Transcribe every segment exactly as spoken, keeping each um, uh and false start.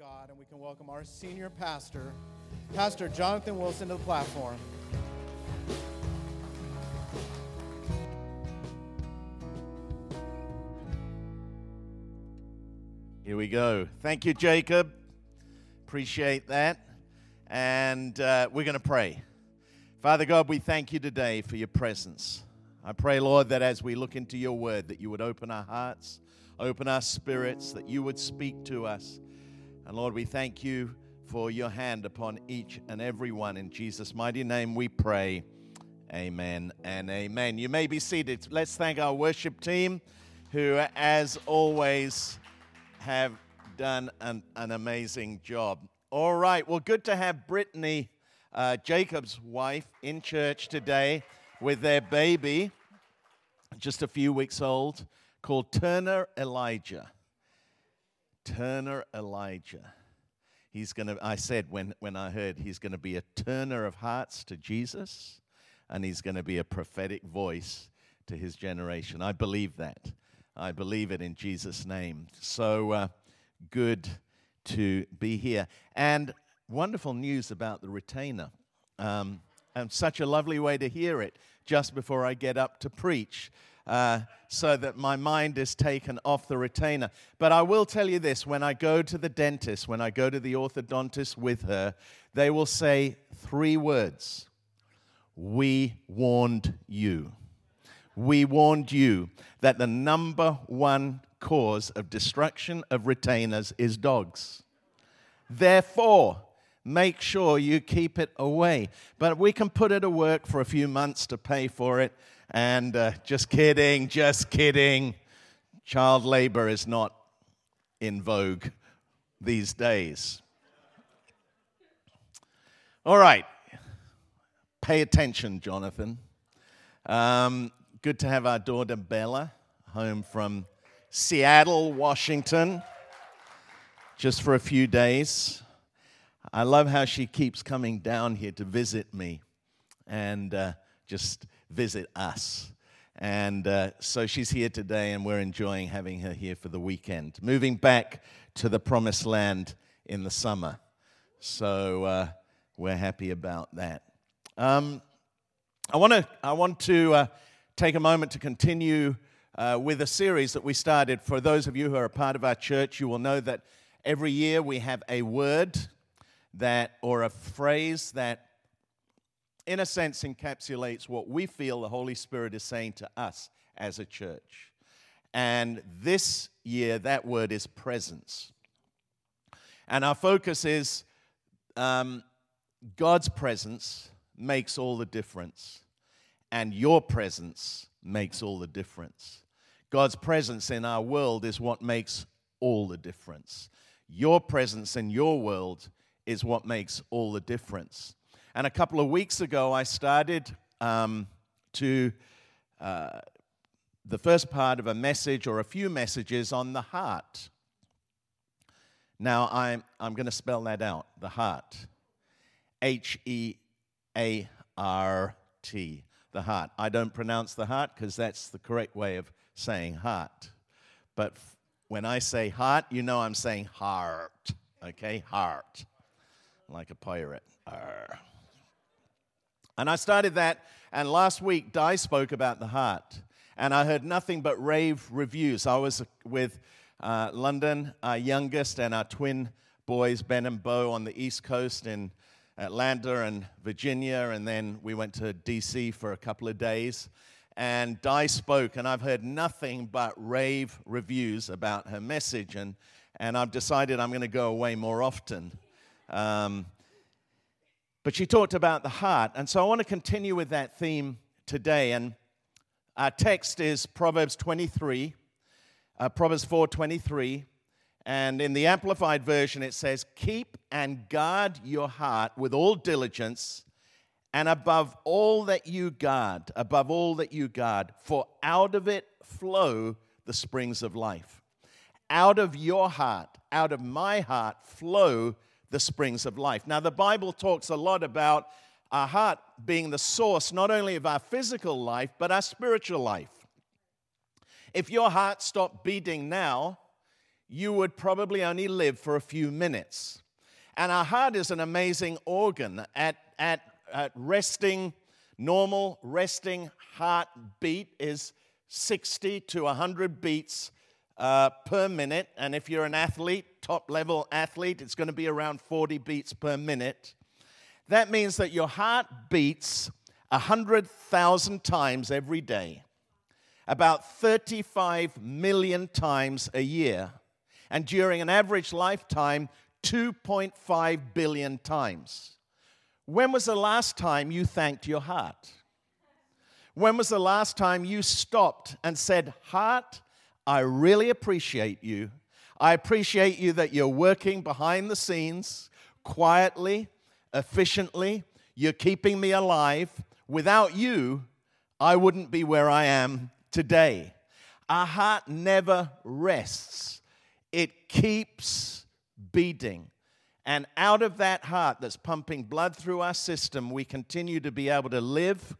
God, and we can welcome our senior pastor, Pastor Jonathan Wilson, to the platform. Here we go. Thank you, Jacob. Appreciate that. And uh, we're going to pray. Father God, we thank you today for your presence. I pray, Lord, that as we look into your word, that you would open our hearts, open our spirits, that you would speak to us. And Lord, we thank you for your hand upon each and every one. In Jesus' mighty name we pray. Amen and amen. You may be seated. Let's thank our worship team who, as always, have done an, an amazing job. All right. Well, good to have Brittany, uh, Jacob's wife, in church today with their baby, just a few weeks old, called Turner Elijah. Turner Elijah. He's going to, I said when, when I heard, he's going to be a turner of hearts to Jesus, and he's going to be a prophetic voice to his generation. I believe that. I believe it in Jesus' name. So uh, good to be here. And wonderful news about the retainer. Um, and such a lovely way to hear it just before I get up to preach. Uh, so that my mind is taken off the retainer. But I will tell you this, when I go to the dentist, when I go to the orthodontist with her, they will say three words. We warned you. We warned you that the number one cause of destruction of retainers is dogs. Therefore, make sure you keep it away. But we can put it to work for a few months to pay for it. And uh, just kidding, just kidding. Child labor is not in vogue these days. All right. Pay attention, Jonathan. Um, good to have our daughter Bella home from Seattle, Washington, just for a few days. I love how she keeps coming down here to visit me and uh, just... visit us. And uh, so she's here today, and we're enjoying having her here for the weekend. Moving back to the promised land in the summer. So uh, we're happy about that. Um, I want to I want to uh, take a moment to continue uh, with a series that we started. For those of you who are a part of our church, you will know that every year we have a word that or a phrase that in a sense, encapsulates what we feel the Holy Spirit is saying to us as a church. And this year, that word is presence. And our focus is um, God's presence makes all the difference, and your presence makes all the difference. God's presence in our world is what makes all the difference. Your presence in your world is what makes all the difference. And a couple of weeks ago, I started um, to uh, the first part of a message or a few messages on the heart. Now, I'm, I'm going to spell that out, the heart, H E A R T, the heart. I don't pronounce the heart because that's the correct way of saying heart. But f- when I say heart, you know I'm saying heart, okay, heart, like a pirate. Arr. And I started that, and last week Di spoke about the heart, and I heard nothing but rave reviews. I was with uh, London, our youngest, and our twin boys, Ben and Beau, on the East Coast in Atlanta and Virginia, and then we went to D C for a couple of days, and Di spoke, and I've heard nothing but rave reviews about her message, and, and I've decided I'm going to go away more often. Um But she talked about the heart, and so I want to continue with that theme today. And our text is Proverbs twenty-three, uh, Proverbs four twenty-three, and in the Amplified Version it says, "Keep and guard your heart with all diligence, and above all that you guard, above all that you guard, for out of it flow the springs of life." Out of your heart, out of my heart, flow the springs of life. Now, the Bible talks a lot about our heart being the source not only of our physical life, but our spiritual life. If your heart stopped beating now, you would probably only live for a few minutes. And our heart is an amazing organ at, at, at resting, normal resting heartbeat is sixty to one hundred beats uh, per minute. And if you're an athlete, top level athlete, it's going to be around forty beats per minute. That means that your heart beats one hundred thousand times every day, about thirty-five million times a year, and during an average lifetime, two point five billion times. When was the last time you thanked your heart? When was the last time you stopped and said, "Heart, I really appreciate you. I appreciate you that you're working behind the scenes, quietly, efficiently. You're keeping me alive. Without you, I wouldn't be where I am today." Our heart never rests. It keeps beating. And out of that heart that's pumping blood through our system, we continue to be able to live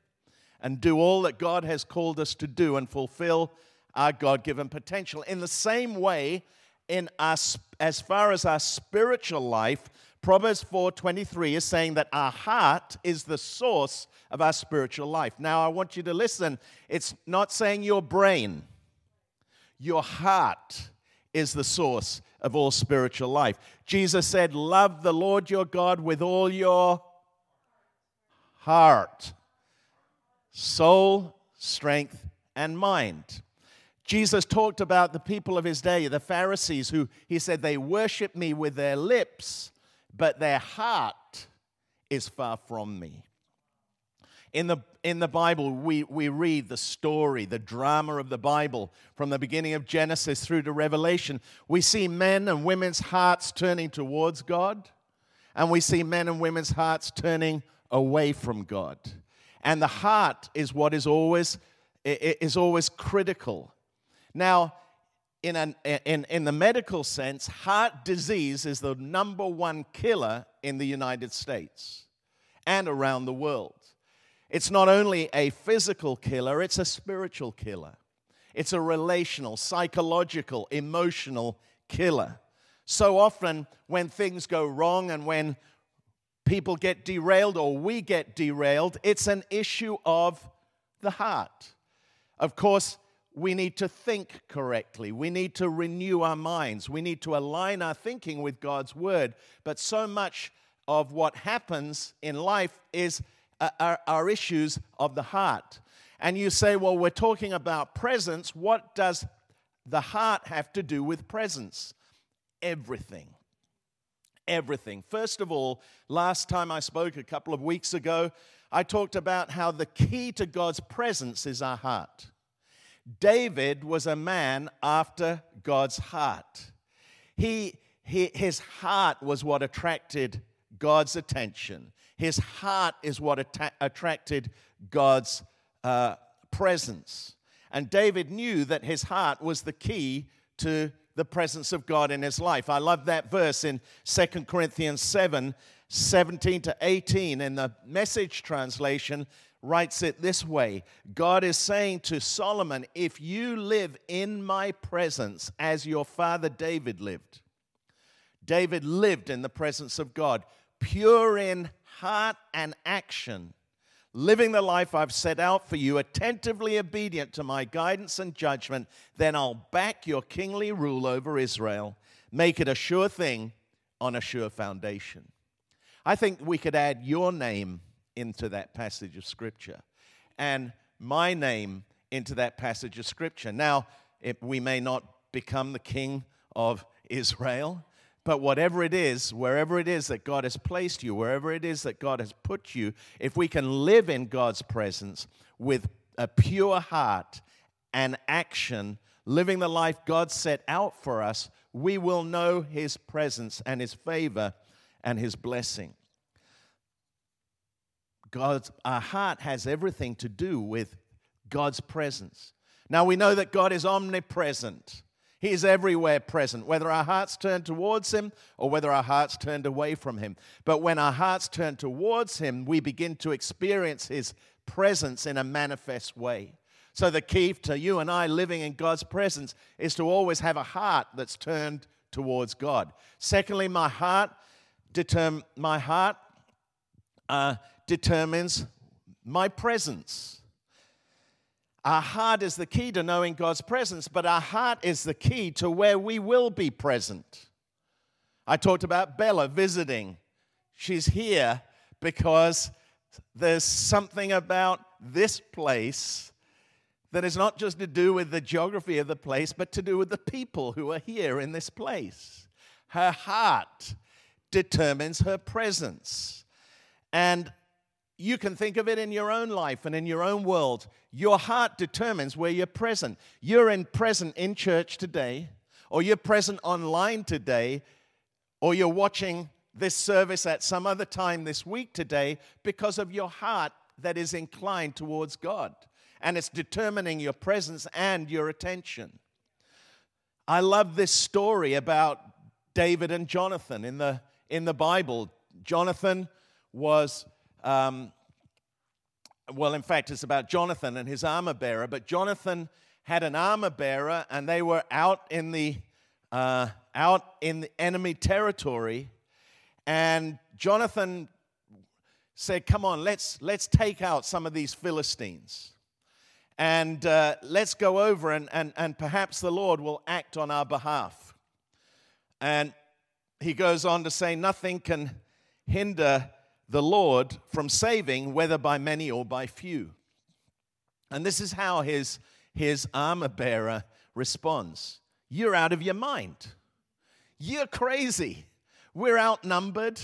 and do all that God has called us to do and fulfill our God-given potential. In the same way, in our, as far as our spiritual life, Proverbs four twenty-three is saying that our heart is the source of our spiritual life. Now, I want you to listen. It's not saying your brain. Your heart is the source of all spiritual life. Jesus said, "Love the Lord your God with all your heart, soul, strength, and mind." Jesus talked about the people of his day, the Pharisees, who he said they worship me with their lips, but their heart is far from me. In the, in the Bible, we, we read the story, the drama of the Bible, from the beginning of Genesis through to Revelation. We see men and women's hearts turning towards God, and we see men and women's hearts turning away from God. And the heart is what is always, is always critical. Now, in, an, in, in the medical sense, heart disease is the number one killer in the United States and around the world. It's not only a physical killer, it's a spiritual killer. It's a relational, psychological, emotional killer. So often when things go wrong and when people get derailed or we get derailed, it's an issue of the heart. Of course, we need to think correctly. We need to renew our minds. We need to align our thinking with God's word. But so much of what happens in life is uh, are, are issues of the heart. And you say, well, we're talking about presence. What does the heart have to do with presence? Everything. Everything. First of all, last time I spoke a couple of weeks ago, I talked about how the key to God's presence is our heart. David was a man after God's heart. He, he, his heart was what attracted God's attention. His heart is what atta- attracted God's uh, presence. And David knew that his heart was the key to the presence of God in his life. I love that verse in Second Corinthians seven, seventeen to eighteen. In the Message translation, writes it this way. God is saying to Solomon, if you live in my presence as your father David lived. David lived in the presence of God, pure in heart and action, living the life I've set out for you, attentively obedient to my guidance and judgment, then I'll back your kingly rule over Israel, make it a sure thing on a sure foundation. I think we could add your name into that passage of Scripture and my name into that passage of Scripture. Now, it, we may not become the king of Israel, but whatever it is, wherever it is that God has placed you, wherever it is that God has put you, if we can live in God's presence with a pure heart and action, living the life God set out for us, we will know His presence and His favor and His blessing. God's, our heart has everything to do with God's presence. Now, we know that God is omnipresent. He is everywhere present, whether our hearts turn towards Him or whether our hearts turned away from Him. But when our hearts turn towards Him, we begin to experience His presence in a manifest way. So the key to you and I living in God's presence is to always have a heart that's turned towards God. Secondly, my heart, determ- my heart uh, determines my presence. Our heart is the key to knowing God's presence, but our heart is the key to where we will be present. I talked about Bella visiting. She's here because there's something about this place that is not just to do with the geography of the place, but to do with the people who are here in this place. Her heart determines her presence. And you can think of it in your own life and in your own world. Your heart determines where you're present. You're in present in church today, or you're present online today, or you're watching this service at some other time this week today because of your heart that is inclined towards God. And it's determining your presence and your attention. I love this story about David and Jonathan in the in the Bible. Jonathan was... Um, well, in fact, it's about Jonathan and his armor bearer, but Jonathan had an armor bearer, and they were out in the uh, out in the enemy territory, and Jonathan said, "Come on, let's let's take out some of these Philistines, and uh, let's go over, and and and perhaps the Lord will act on our behalf." And he goes on to say, "Nothing can hinder the Lord from saving, whether by many or by few." And this is how his, his armor-bearer responds. "You're out of your mind. You're crazy. We're outnumbered.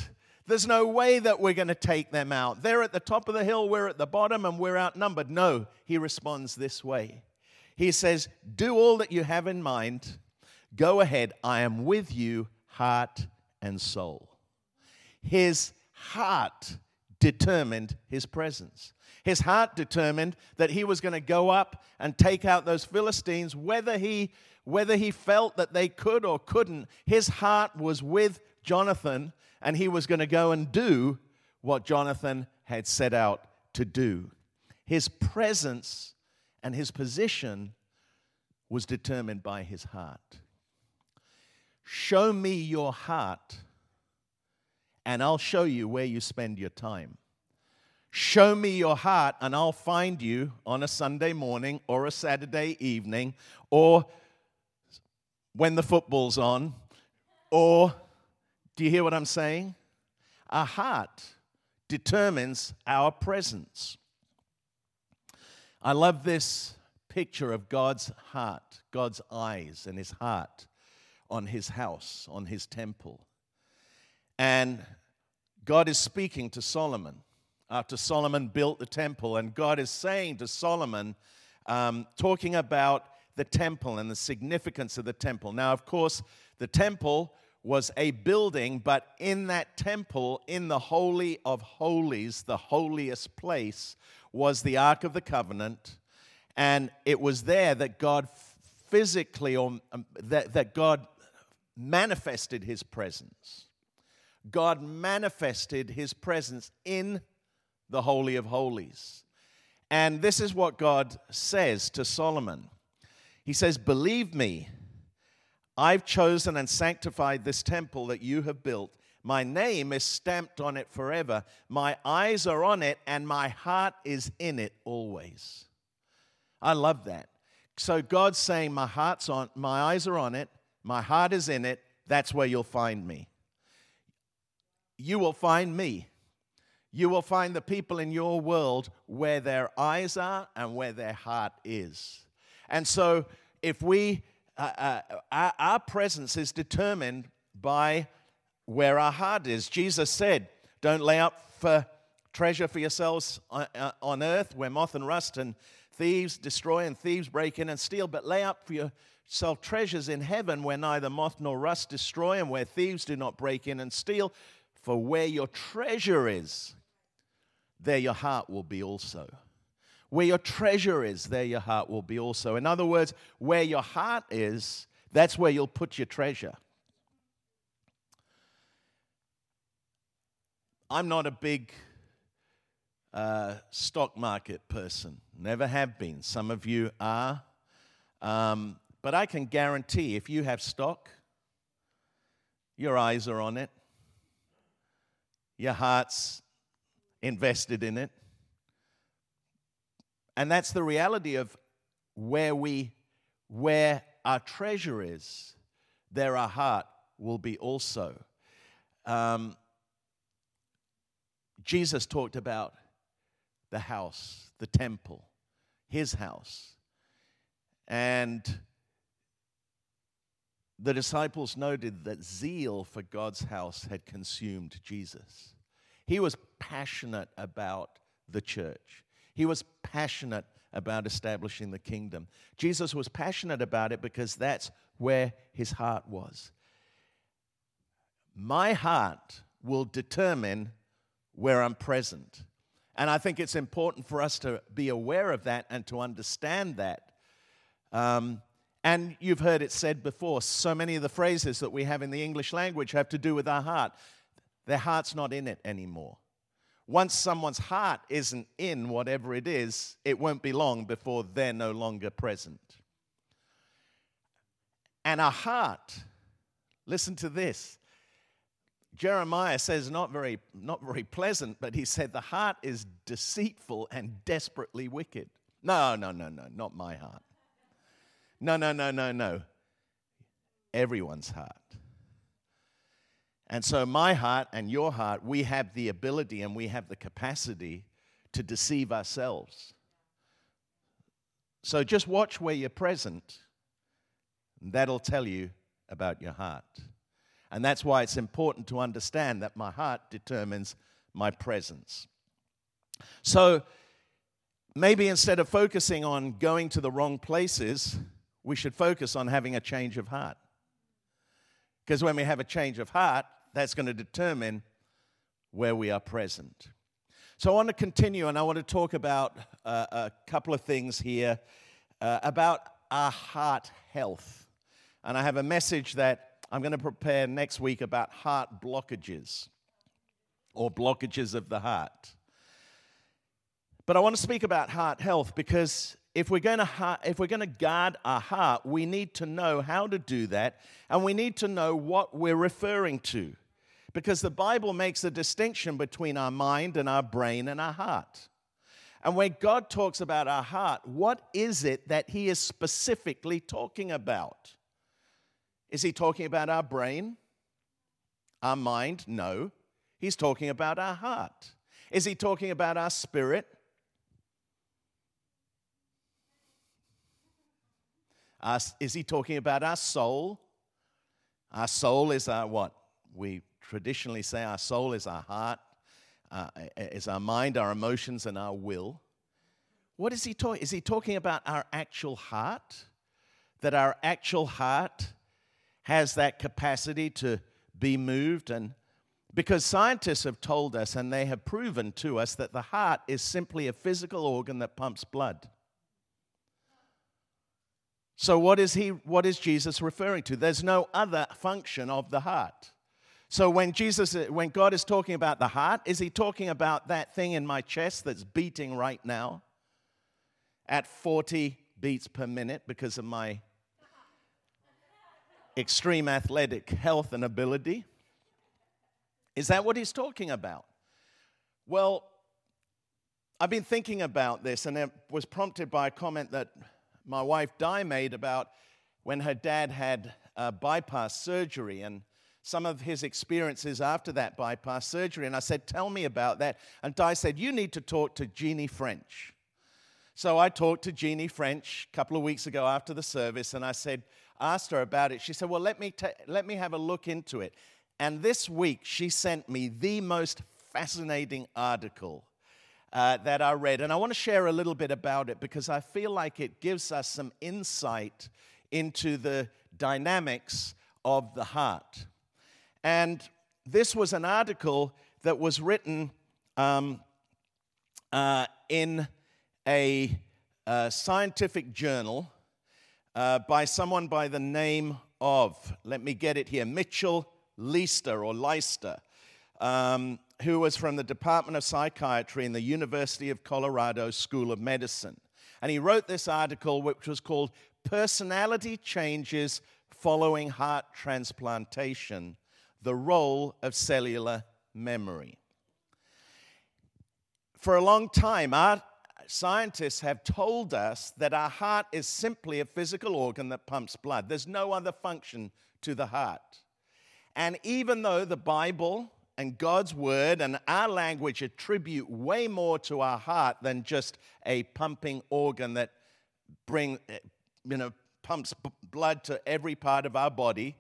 There's no way that we're going to take them out. They're at the top of the hill, we're at the bottom, and we're outnumbered." No, he responds this way. He says, "Do all that you have in mind. Go ahead. I am with you, heart and soul." His heart determined his presence. His heart determined that he was going to go up and take out those Philistines, whether he whether he felt that they could or couldn't. His heart was with Jonathan, and he was going to go and do what Jonathan had set out to do. His presence and his position was determined by his heart. Show me your heart, and I'll show you where you spend your time. Show me your heart, and I'll find you on a Sunday morning or a Saturday evening or when the football's on. Or, do you hear what I'm saying? Our heart determines our presence. I love this picture of God's heart, God's eyes and his heart on his house, on his temple. And God is speaking to Solomon after Solomon built the temple. And God is saying to Solomon, um, talking about the temple and the significance of the temple. Now, of course, the temple was a building, but in that temple, in the Holy of Holies, the holiest place, was the Ark of the Covenant. And it was there that God physically, or um, that, that God manifested his presence. God manifested his presence in the Holy of Holies. And this is what God says to Solomon. He says, "Believe me, I've chosen and sanctified this temple that you have built. My name is stamped on it forever. My eyes are on it, and my heart is in it always." I love that. So God's saying, my heart's on, my eyes are on it, my heart is in it, that's where you'll find me. You will find me. You will find the people in your world where their eyes are and where their heart is. And so if we, uh, uh, our, our presence is determined by where our heart is. Jesus said, "Don't lay up for treasure for yourselves on, uh, on earth where moth and rust and thieves destroy and thieves break in and steal, but lay up for your self treasures in heaven where neither moth nor rust destroy and where thieves do not break in and steal. For where your treasure is, there your heart will be also." Where your treasure is, there your heart will be also. In other words, where your heart is, that's where you'll put your treasure. I'm not a big uh, stock market person. Never have been. Some of you are. Um, but I can guarantee if you have stock, your eyes are on it. Your heart's invested in it. And that's the reality of where we, where our treasure is, there our heart will be also. Um, Jesus talked about the house, the temple, his house. And the disciples noted that zeal for God's house had consumed Jesus. He was passionate about the church. He was passionate about establishing the kingdom. Jesus was passionate about it because that's where his heart was. My heart will determine where I'm present. And I think it's important for us to be aware of that and to understand that. Um, and you've heard it said before, so many of the phrases that we have in the English language have to do with our heart. Their heart's not in it anymore. Once someone's heart isn't in whatever it is, it won't be long before they're no longer present. And our heart, listen to this. Jeremiah says not very, not very pleasant, but he said the heart is deceitful and desperately wicked. No, no, no, no, not my heart. No, no, no, no, no. Everyone's heart. And so my heart and your heart, we have the ability and we have the capacity to deceive ourselves. So just watch where you're present. And that'll tell you about your heart. And that's why it's important to understand that my heart determines my presence. So maybe instead of focusing on going to the wrong places, we should focus on having a change of heart. Because when we have a change of heart, that's going to determine where we are present. So I want to continue, and I want to talk about uh, a couple of things here uh, about our heart health. And I have a message that I'm going to prepare next week about heart blockages or blockages of the heart. But I want to speak about heart health because if we're going to ha- if we're going to guard our heart, we need to know how to do that, and we need to know what we're referring to, because the Bible makes a distinction between our mind and our brain and our heart. And when God talks about our heart, what is it that he is specifically talking about? Is he talking about our brain, our mind? No. He's talking about our heart. Is he talking about our spirit? Our, is he talking about our soul? Our soul is our what? We traditionally say our soul is our heart, uh, is our mind, our emotions, and our will. What is he talking? Is he talking about our actual heart? That our actual heart has that capacity to be moved? And because scientists have told us and they have proven to us that the heart is simply a physical organ that pumps blood. So what is he, what is Jesus referring to? There's no other function of the heart. So when Jesus, when God is talking about the heart, is he talking about that thing in my chest that's beating right now at forty beats per minute because of my extreme athletic health and ability? Is that what he's talking about? Well, I've been thinking about this, and it was prompted by a comment that my wife Di made about when her dad had uh, bypass surgery and some of his experiences after that bypass surgery. And I said, tell me about that. And Di said, you need to talk to Jeannie French. So I talked to Jeannie French a couple of weeks ago after the service, and I said, asked her about it. She said, well, let me ta- let me have a look into it. And this week, she sent me the most fascinating article uh, that I read. And I want to share a little bit about it because I feel like it gives us some insight into the dynamics of the heart. And this was an article that was written um, uh, in a, a scientific journal Uh, by someone by the name of, let me get it here, Mitchell Leister or Leister. Um, who was from the Department of Psychiatry in the University of Colorado School of Medicine. And he wrote this article, which was called Personality Changes Following Heart Transplantation, The Role of Cellular Memory. For a long time, our scientists have told us that our heart is simply a physical organ that pumps blood. There's no other function to the heart. And even though the Bible and God's word and our language attribute way more to our heart than just a pumping organ that bring, you know, pumps b- blood to every part of our body,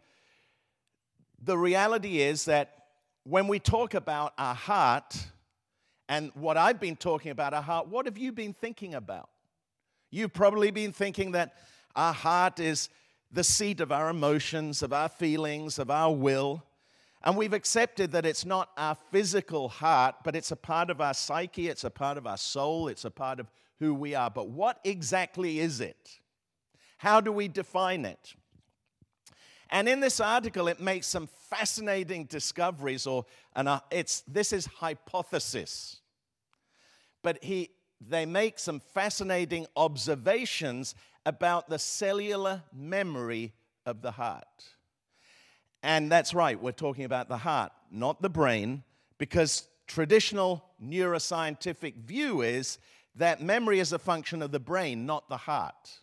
the reality is that when we talk about our heart and what I've been talking about our heart, what have you been thinking about? You've probably been thinking that our heart is the seat of our emotions, of our feelings, of our will. And we've accepted that it's not our physical heart, but it's a part of our psyche, it's a part of our soul, it's a part of who we are. But what exactly is it? How do we define it? And in this article, it makes some fascinating discoveries, or and it's this is hypothesis. But he they make some fascinating observations about the cellular memory of the heart. And that's right, we're talking about the heart, not the brain, because traditional neuroscientific view is that memory is a function of the brain, not the heart.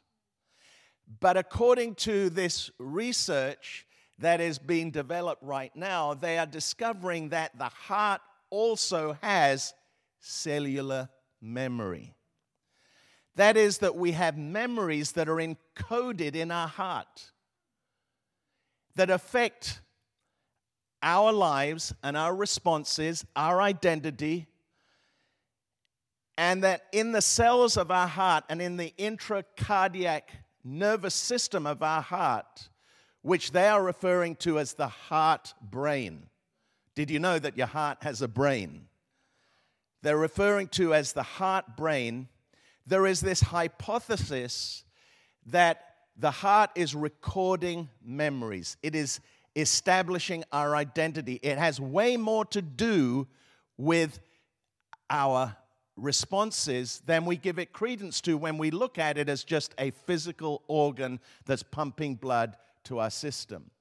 But according to this research that is being developed right now, they are discovering that the heart also has cellular memory. That is, that we have memories that are encoded in our heart that affect our lives and our responses, our identity, and that in the cells of our heart and in the intracardiac nervous system of our heart, which they are referring to as the heart brain. Did you know that your heart has a brain? They're referring to as the heart brain. There is this hypothesis that the heart is recording memories. It is establishing our identity. It has way more to do with our responses than we give it credence to when we look at it as just a physical organ that's pumping blood to our system.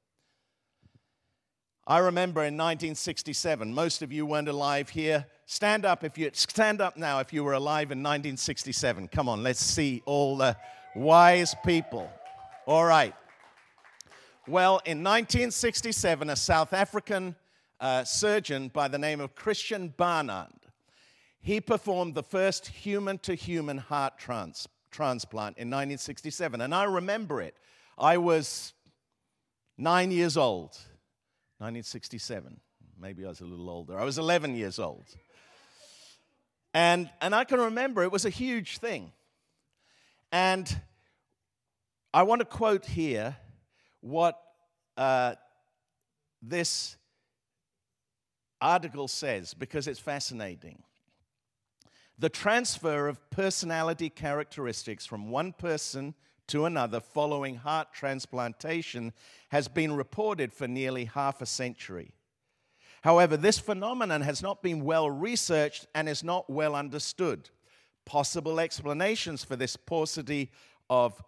I remember in nineteen sixty-seven, most of you weren't alive here. Stand up if you stand up now if you were alive in nineteen sixty-seven. Come on, let's see all the wise people. All right. Well, in nineteen sixty-seven, a South African uh, surgeon by the name of Christian Barnard, he performed the first human-to-human heart trans- transplant in nineteen sixty-seven. And I remember it. I was nine years old. nineteen sixty-seven. Maybe I was a little older. I was eleven years old. And, and I can remember it was a huge thing. And I want to quote here what uh, this article says, because it's fascinating. The transfer of personality characteristics from one person to another following heart transplantation has been reported for nearly half a century. However, this phenomenon has not been well researched and is not well understood. Possible explanations for this paucity of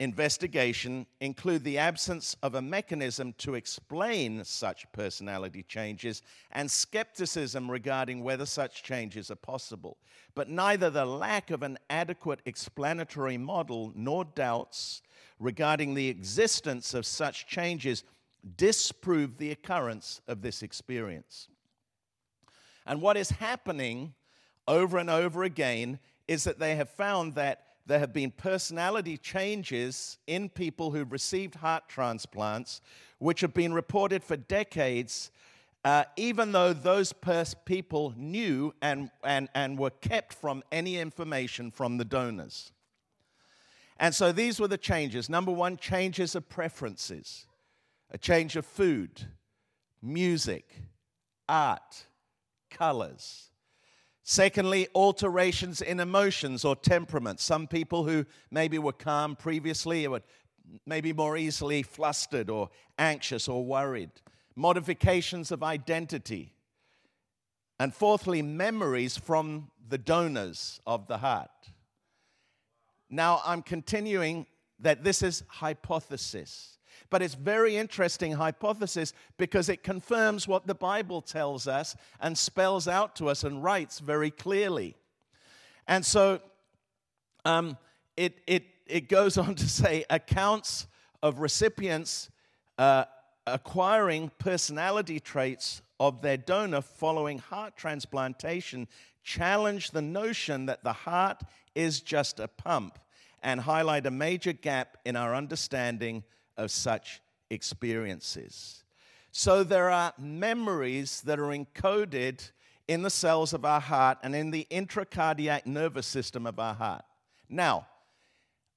investigation include the absence of a mechanism to explain such personality changes and skepticism regarding whether such changes are possible. But neither the lack of an adequate explanatory model nor doubts regarding the existence of such changes disprove the occurrence of this experience. And what is happening over and over again is that they have found that there have been personality changes in people who've received heart transplants, which have been reported for decades, uh, even though those pers- people knew and, and, and were kept from any information from the donors. And so these were the changes. Number one, changes of preferences, a change of food, music, art, colors. Secondly, alterations in emotions or temperament. Some people who maybe were calm previously were maybe more easily flustered or anxious or worried. Modifications of identity. And fourthly, memories from the donors of the heart. Now, I'm continuing that this is hypothesis. But it's very interesting hypothesis because it confirms what the Bible tells us and spells out to us and writes very clearly. And so um, it, it, it goes on to say accounts of recipients uh, acquiring personality traits of their donor following heart transplantation challenge the notion that the heart is just a pump and highlight a major gap in our understanding of such experiences. So there are memories that are encoded in the cells of our heart and in the intracardiac nervous system of our heart. Now,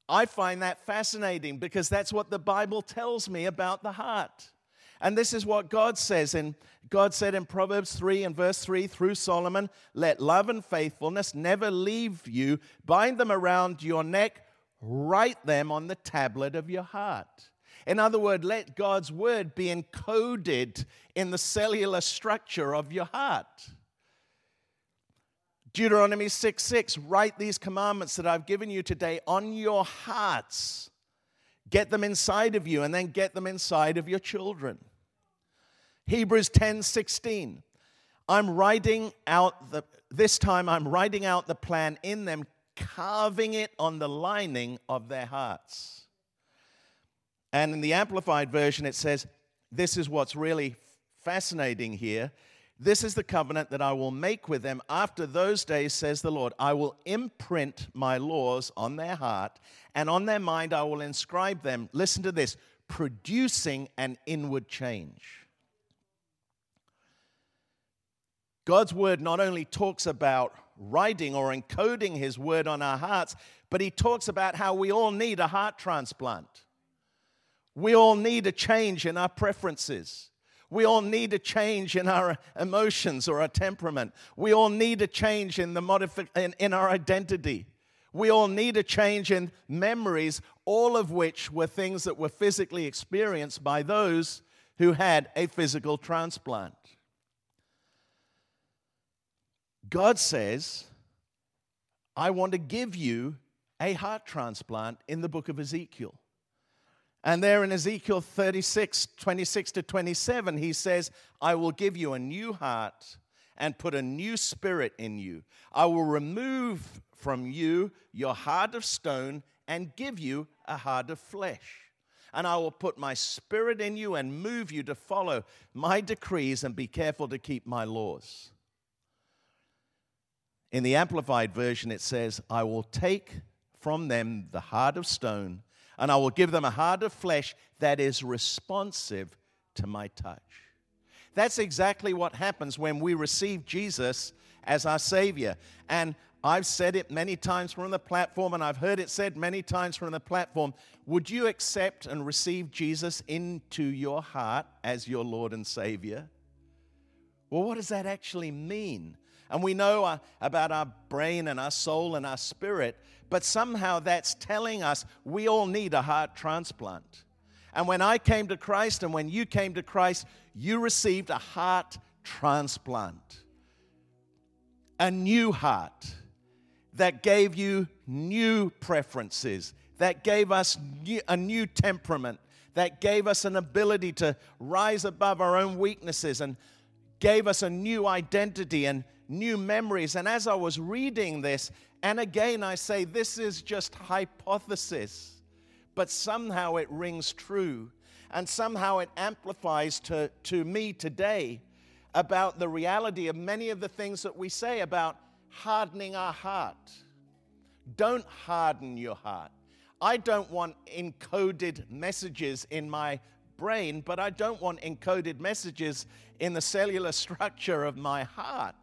I find that fascinating because that's what the Bible tells me about the heart. And this is what God says. In, God said in Proverbs three and verse three through Solomon, let love and faithfulness never leave you. Bind them around your neck. Write them on the tablet of your heart. In other words, let God's word be encoded in the cellular structure of your heart. Deuteronomy six six, write these commandments that I've given you today on your hearts. Get them inside of you and then get them inside of your children. Hebrews ten sixteen, I'm writing out the, this time I'm writing out the plan in them, carving it on the lining of their hearts. And in the Amplified Version it says, this is what's really fascinating here. This is the covenant that I will make with them after those days, says the Lord. I will imprint my laws on their heart, and on their mind I will inscribe them, listen to this, producing an inward change. God's word not only talks about writing or encoding his word on our hearts, but he talks about how we all need a heart transplant. We all need a change in our preferences. We all need a change in our emotions or our temperament. We all need a change in the modifi- in, in our identity. We all need a change in memories, all of which were things that were physically experienced by those who had a physical transplant. God says, I want to give you a heart transplant in the book of Ezekiel. And there in Ezekiel thirty-six, twenty-six to twenty-seven, he says, I will give you a new heart and put a new spirit in you. I will remove from you your heart of stone and give you a heart of flesh. And I will put my spirit in you and move you to follow my decrees and be careful to keep my laws. In the Amplified Version, it says, I will take from them the heart of stone and I will give them a heart of flesh that is responsive to my touch. That's exactly what happens when we receive Jesus as our Savior. And I've said it many times from the platform, and I've heard it said many times from the platform. Would you accept and receive Jesus into your heart as your Lord and Savior? Well, what does that actually mean? And we know uh, about our brain and our soul and our spirit, but somehow that's telling us we all need a heart transplant. And when I came to Christ and when you came to Christ, you received a heart transplant, a new heart that gave you new preferences, that gave us new, a new temperament, that gave us an ability to rise above our own weaknesses and gave us a new identity and new memories. And as I was reading this, and again I say this is just hypothesis, but somehow it rings true, and somehow it amplifies to, to me today about the reality of many of the things that we say about hardening our heart. Don't harden your heart. I don't want encoded messages in my brain, but I don't want encoded messages in the cellular structure of my heart,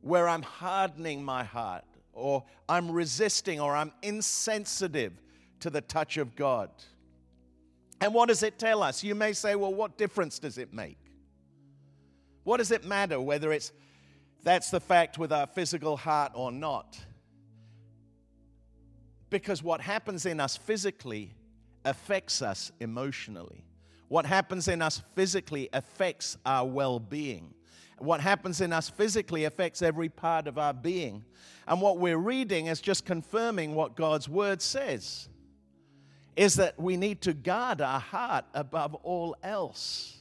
where I'm hardening my heart, or I'm resisting, or I'm insensitive to the touch of God. And what does it tell us? You may say, well, what difference does it make? What does it matter whether it's that's the fact with our physical heart or not? Because what happens in us physically affects us emotionally. What happens in us physically affects our well-being. What happens in us physically affects every part of our being. And what we're reading is just confirming what God's Word says, is that we need to guard our heart above all else.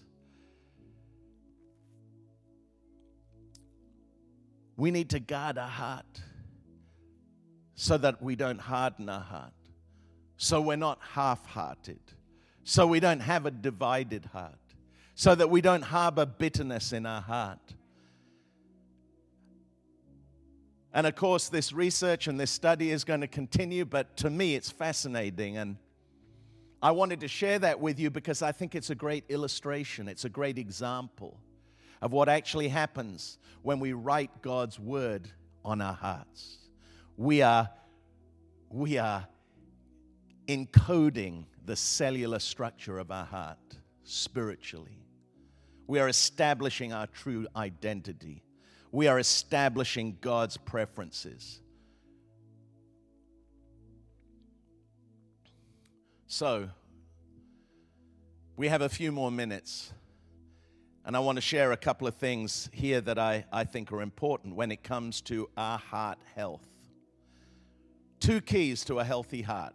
We need to guard our heart so that we don't harden our heart, so we're not half-hearted, so we don't have a divided heart, so that we don't harbor bitterness in our heart. And of course, this research and this study is going to continue, but to me, it's fascinating. And I wanted to share that with you because I think it's a great illustration. It's a great example of what actually happens when we write God's Word on our hearts. We are, we are encoding the cellular structure of our heart spiritually. We are establishing our true identity. We are establishing God's preferences. So, we have a few more minutes. And I want to share a couple of things here that I, I think are important when it comes to our heart health. Two keys to a healthy heart.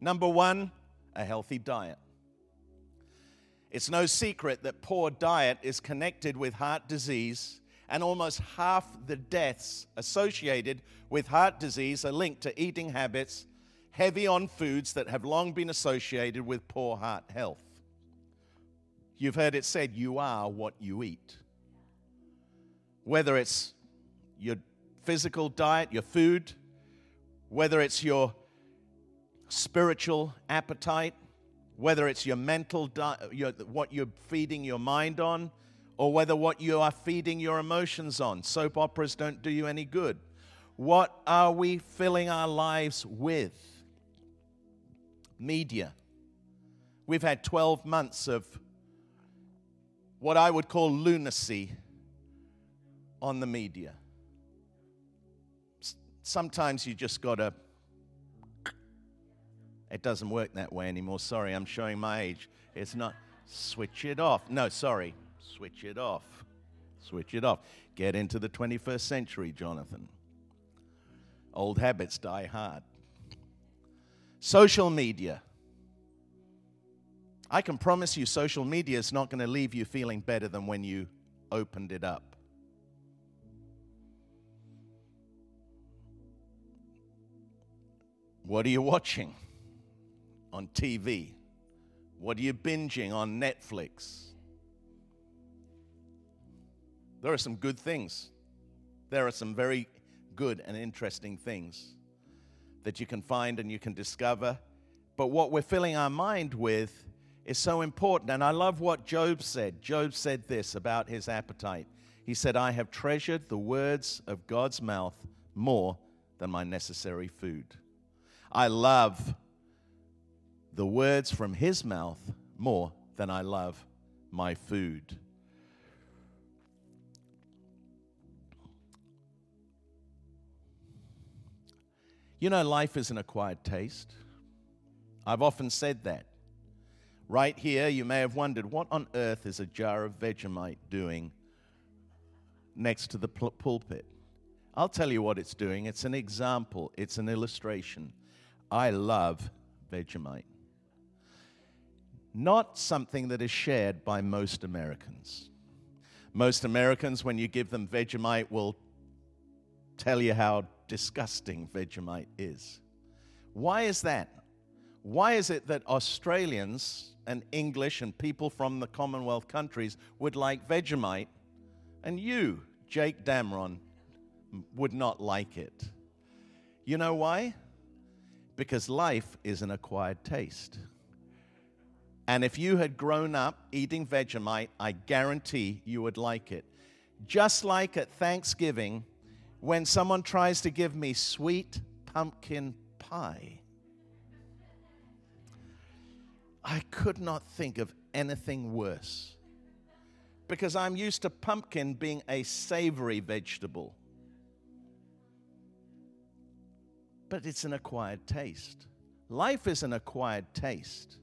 Number one, a healthy diet. It's no secret that poor diet is connected with heart disease, and almost half the deaths associated with heart disease are linked to eating habits heavy on foods that have long been associated with poor heart health. You've heard it said, you are what you eat. Whether it's your physical diet, your food, whether it's your spiritual appetite, whether it's your mental diet, your, what you're feeding your mind on, or whether what you are feeding your emotions on. Soap operas don't do you any good. What are we filling our lives with? Media. We've had twelve months of what I would call lunacy on the media. Sometimes you just gotta, it doesn't work that way anymore. Sorry, I'm showing my age. It's not, switch it off. No, sorry, switch it off. Switch it off. Get into the twenty-first century, Jonathan. Old habits die hard. Social media. I can promise you social media is not going to leave you feeling better than when you opened it up. What are you watching on T V? What are you binging on Netflix? There are some good things. There are some very good and interesting things that you can find and you can discover. But what we're filling our mind with is so important. And I love what Job said. Job said this about his appetite. He said, I have treasured the words of God's mouth more than my necessary food. I love the words from his mouth more than I love my food. You know, life is an acquired taste. I've often said that. Right here, you may have wondered, what on earth is a jar of Vegemite doing next to the pul- pulpit? I'll tell you what it's doing. It's an example. It's an illustration. I love Vegemite. Not something that is shared by most Americans. Most Americans, when you give them Vegemite, will tell you how disgusting Vegemite is. Why is that? Why is it that Australians and English and people from the Commonwealth countries would like Vegemite, and you, Jake Damron, would not like it? You know why? Because life is an acquired taste. And if you had grown up eating Vegemite, I guarantee you would like it. Just like at Thanksgiving, when someone tries to give me sweet pumpkin pie, I could not think of anything worse, because I'm used to pumpkin being a savory vegetable. But it's an acquired taste. Life is an acquired taste.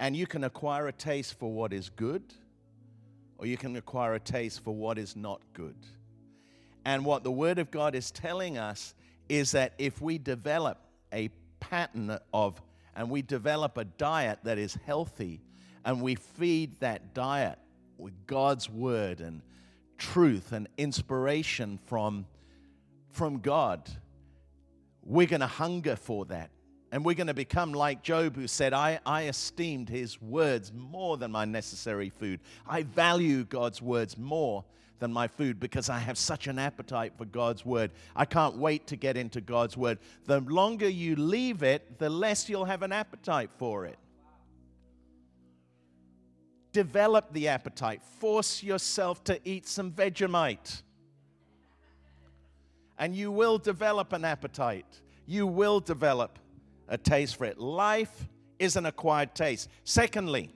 And you can acquire a taste for what is good or you can acquire a taste for what is not good. And what the Word of God is telling us is that if we develop a pattern of, and we develop a diet that is healthy, and we feed that diet with God's Word and truth and inspiration from, from God, we're going to hunger for that. And we're going to become like Job, who said, I, I esteemed his words more than my necessary food. I value God's words more than my food because I have such an appetite for God's word. I can't wait to get into God's word. The longer you leave it, the less you'll have an appetite for it. Develop the appetite. Force yourself to eat some Vegemite. And you will develop an appetite. You will develop a taste for it. Life is an acquired taste. Secondly,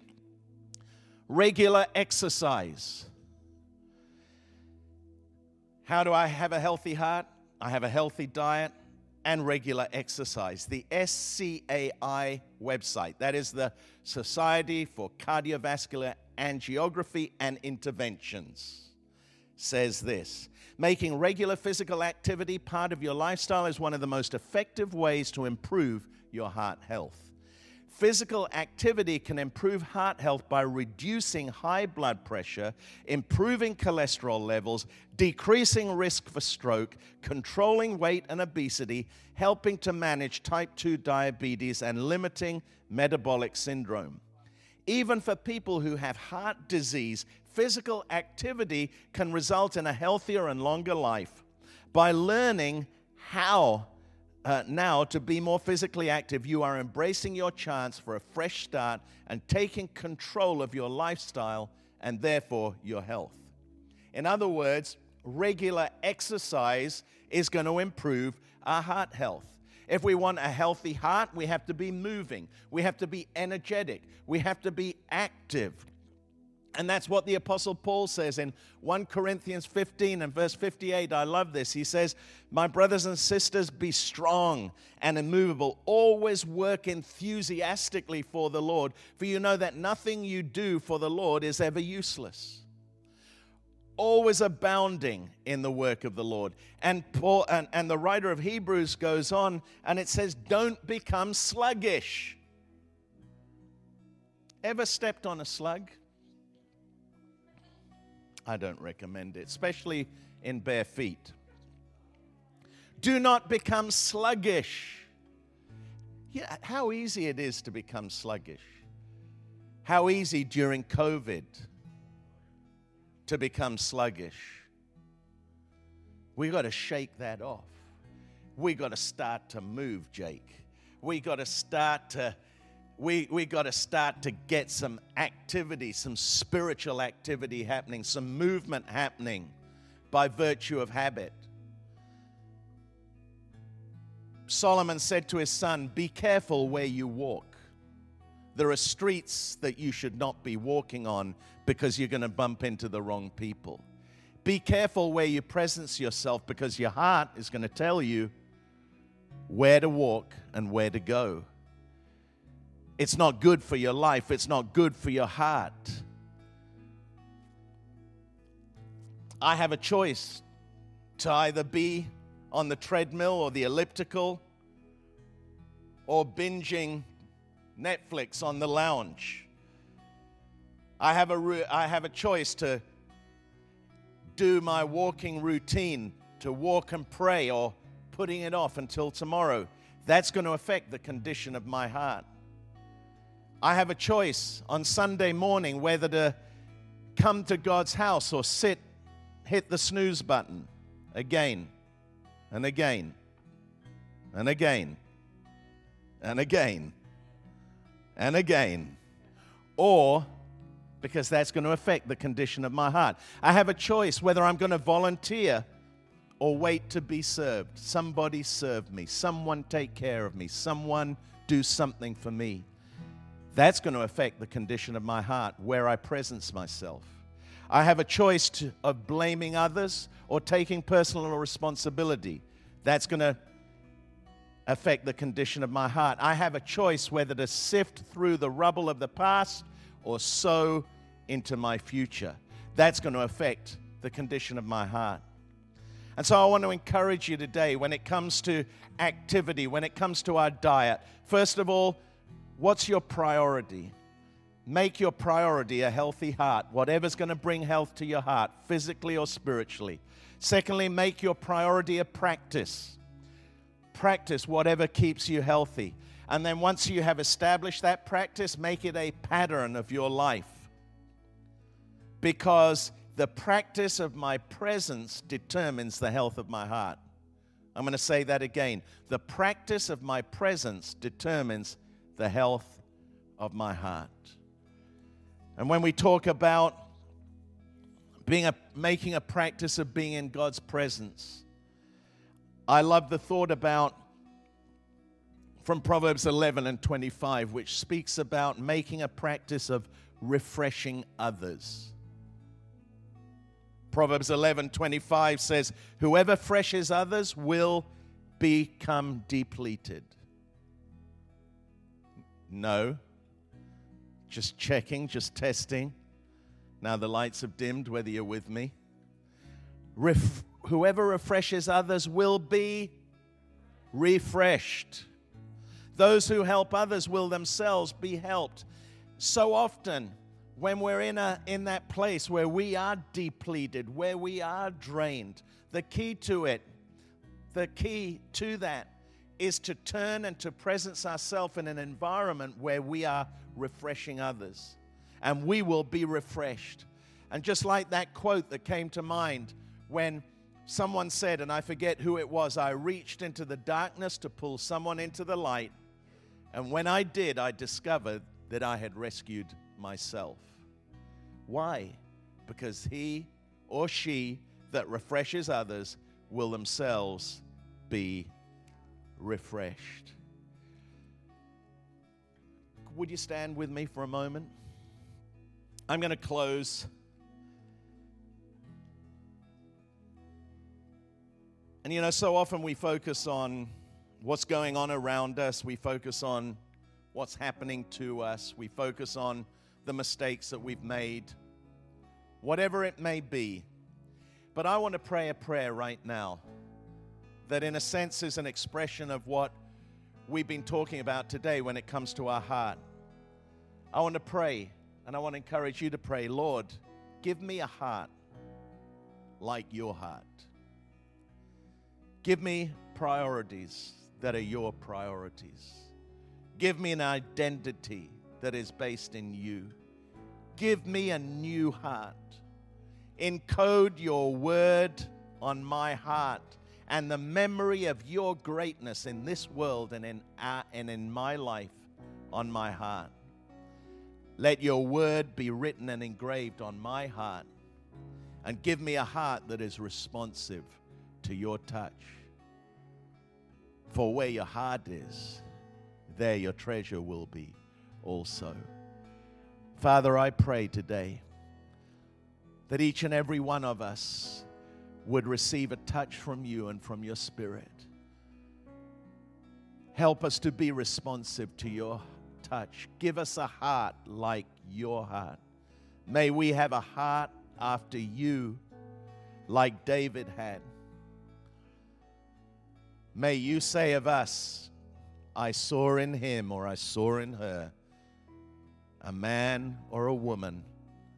regular exercise. How do I have a healthy heart? I have a healthy diet and regular exercise. The S C A I website, that is the Society for Cardiovascular Angiography and Interventions, says this: making regular physical activity part of your lifestyle is one of the most effective ways to improve your heart health. Physical activity can improve heart health by reducing high blood pressure, improving cholesterol levels, decreasing risk for stroke, controlling weight and obesity, helping to manage type two diabetes, and limiting metabolic syndrome. Even for people who have heart disease, physical activity can result in a healthier and longer life. By learning how Uh, now to be more physically active, you are embracing your chance for a fresh start and taking control of your lifestyle and therefore your health. In other words, regular exercise is going to improve our heart health. If we want a healthy heart, we have to be moving. We have to be energetic. We have to be active. And that's what the Apostle Paul says in First Corinthians fifteen and verse fifty-eight. I love this. He says, my brothers and sisters, be strong and immovable. Always work enthusiastically for the Lord, for you know that nothing you do for the Lord is ever useless. Always abounding in the work of the Lord. And Paul and, and the writer of Hebrews goes on and it says, don't become sluggish. Ever stepped on a slug? I don't recommend it, especially in bare feet. Do not become sluggish. Yeah, how easy it is to become sluggish. How easy during COVID to become sluggish. We've got to shake that off. We've got to start to move, Jake. We've got to start to We we got to start to get some activity, some spiritual activity happening, some movement happening by virtue of habit. Solomon said to his son, be careful where you walk. There are streets that you should not be walking on because you're going to bump into the wrong people. Be careful where you presence yourself because your heart is going to tell you where to walk and where to go. It's not good for your life. It's not good for your heart. I have a choice to either be on the treadmill or the elliptical or binging Netflix on the lounge. I have a ru- I have a choice to do my walking routine, to walk and pray, or putting it off until tomorrow. That's going to affect the condition of my heart. I have a choice on Sunday morning whether to come to God's house or sit, hit the snooze button again and again and again and again and again. Or, because that's going to affect the condition of my heart. I have a choice whether I'm going to volunteer or wait to be served. Somebody serve me. Someone take care of me. Someone do something for me. That's going to affect the condition of my heart, where I presence myself. I have a choice to, of blaming others or taking personal responsibility. That's going to affect the condition of my heart. I have a choice whether to sift through the rubble of the past or sow into my future. that's going to affect the condition of my heart. And so I want to encourage you today when it comes to activity, when it comes to our diet. First of all, what's your priority? Make your priority a healthy heart, whatever's going to bring health to your heart, physically or spiritually. Secondly, make your priority a practice. Practice whatever keeps you healthy. And then once you have established that practice, make it a pattern of your life. Because the practice of my presence determines the health of my heart. I'm going to say that again. The practice of my presence determines the health of my heart. And when we talk about being a, making a practice of being in God's presence, I love the thought about from Proverbs eleven and twenty-five, which speaks about making a practice of refreshing others. Proverbs eleven twenty-five says, "Whoever refreshes others will become depleted." No. Just checking, just testing. Now the lights have dimmed, whether you're with me. Ref- whoever refreshes others will be refreshed. Those who help others will themselves be helped. So often, when we're in a in that place where we are depleted, where we are drained, the key to it, the key to that, is to turn and to presence ourselves in an environment where we are refreshing others, and we will be refreshed. And just like that quote that came to mind when someone said, and I forget who it was, "I reached into the darkness to pull someone into the light, and when I did, I discovered that I had rescued myself." Why? Because he or she that refreshes others will themselves be refreshed. Would you stand with me for a moment? I'm going to close. And you know, so often we focus on what's going on around us. We focus on what's happening to us. We focus on the mistakes that we've made, whatever it may be. But I want to pray a prayer right now that in a sense is an expression of what we've been talking about today when it comes to our heart. I want to pray, and I want to encourage you to pray, "Lord, give me a heart like your heart. Give me priorities that are your priorities. Give me an identity that is based in you. Give me a new heart. Encode your word on my heart and the memory of your greatness in this world and in our, and in my life on my heart. Let your word be written and engraved on my heart, and give me a heart that is responsive to your touch. For where your heart is, there your treasure will be also." Father, I pray today that each and every one of us would receive a touch from you and from your Spirit. Help us to be responsive to your touch. Give us a heart like your heart. May we have a heart after you, like David had. May you say of us, "I saw in him," or "I saw in her, a man or a woman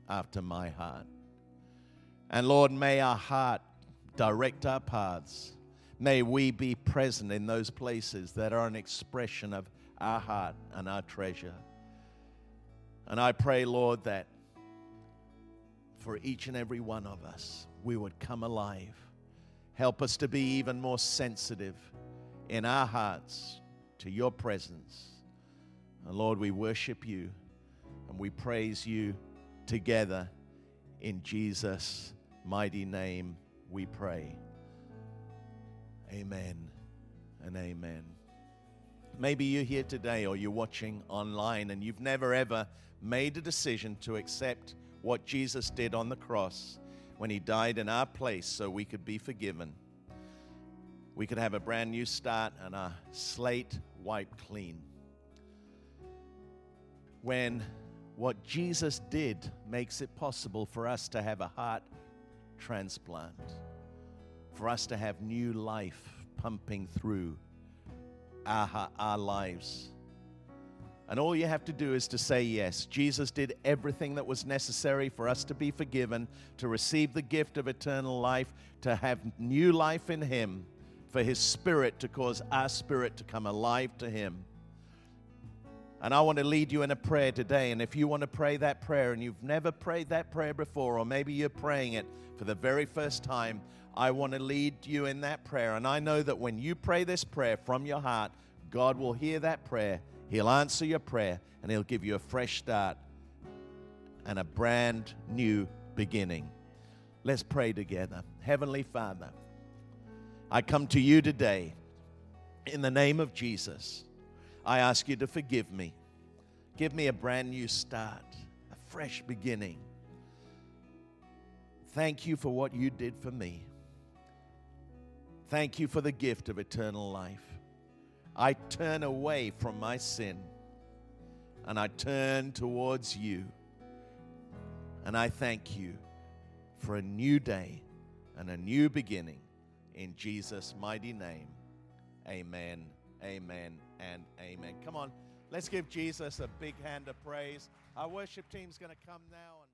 after my heart." And Lord, may our heart direct our paths. May we be present in those places that are an expression of our heart and our treasure. And I pray, Lord, that for each and every one of us, we would come alive. Help us to be even more sensitive in our hearts to your presence. And Lord, we worship you and we praise you together. In Jesus' mighty name we pray. Amen and amen. Maybe you're here today or you're watching online and you've never ever made a decision to accept what Jesus did on the cross when he died in our place so we could be forgiven. We could have a brand new start and our slate wiped clean. When What Jesus did makes it possible for us to have a heart transplant, for us to have new life pumping through our, our lives. And all you have to do is to say yes. Jesus did everything that was necessary for us to be forgiven, to receive the gift of eternal life, to have new life in Him, for His Spirit to cause our spirit to come alive to Him. And I want to lead you in a prayer today. And if you want to pray that prayer and you've never prayed that prayer before, or maybe you're praying it for the very first time, I want to lead you in that prayer. And I know that when you pray this prayer from your heart, God will hear that prayer. He'll answer your prayer, and He'll give you a fresh start and a brand new beginning. Let's pray together. Heavenly Father, I come to you today in the name of Jesus. I ask you to forgive me. Give me a brand new start, a fresh beginning. Thank you for what you did for me. Thank you for the gift of eternal life. I turn away from my sin, and I turn towards you, and I thank you for a new day and a new beginning. In Jesus' mighty name, amen, amen, and amen. Come on, let's give Jesus a big hand of praise. Our worship team's going to come now. And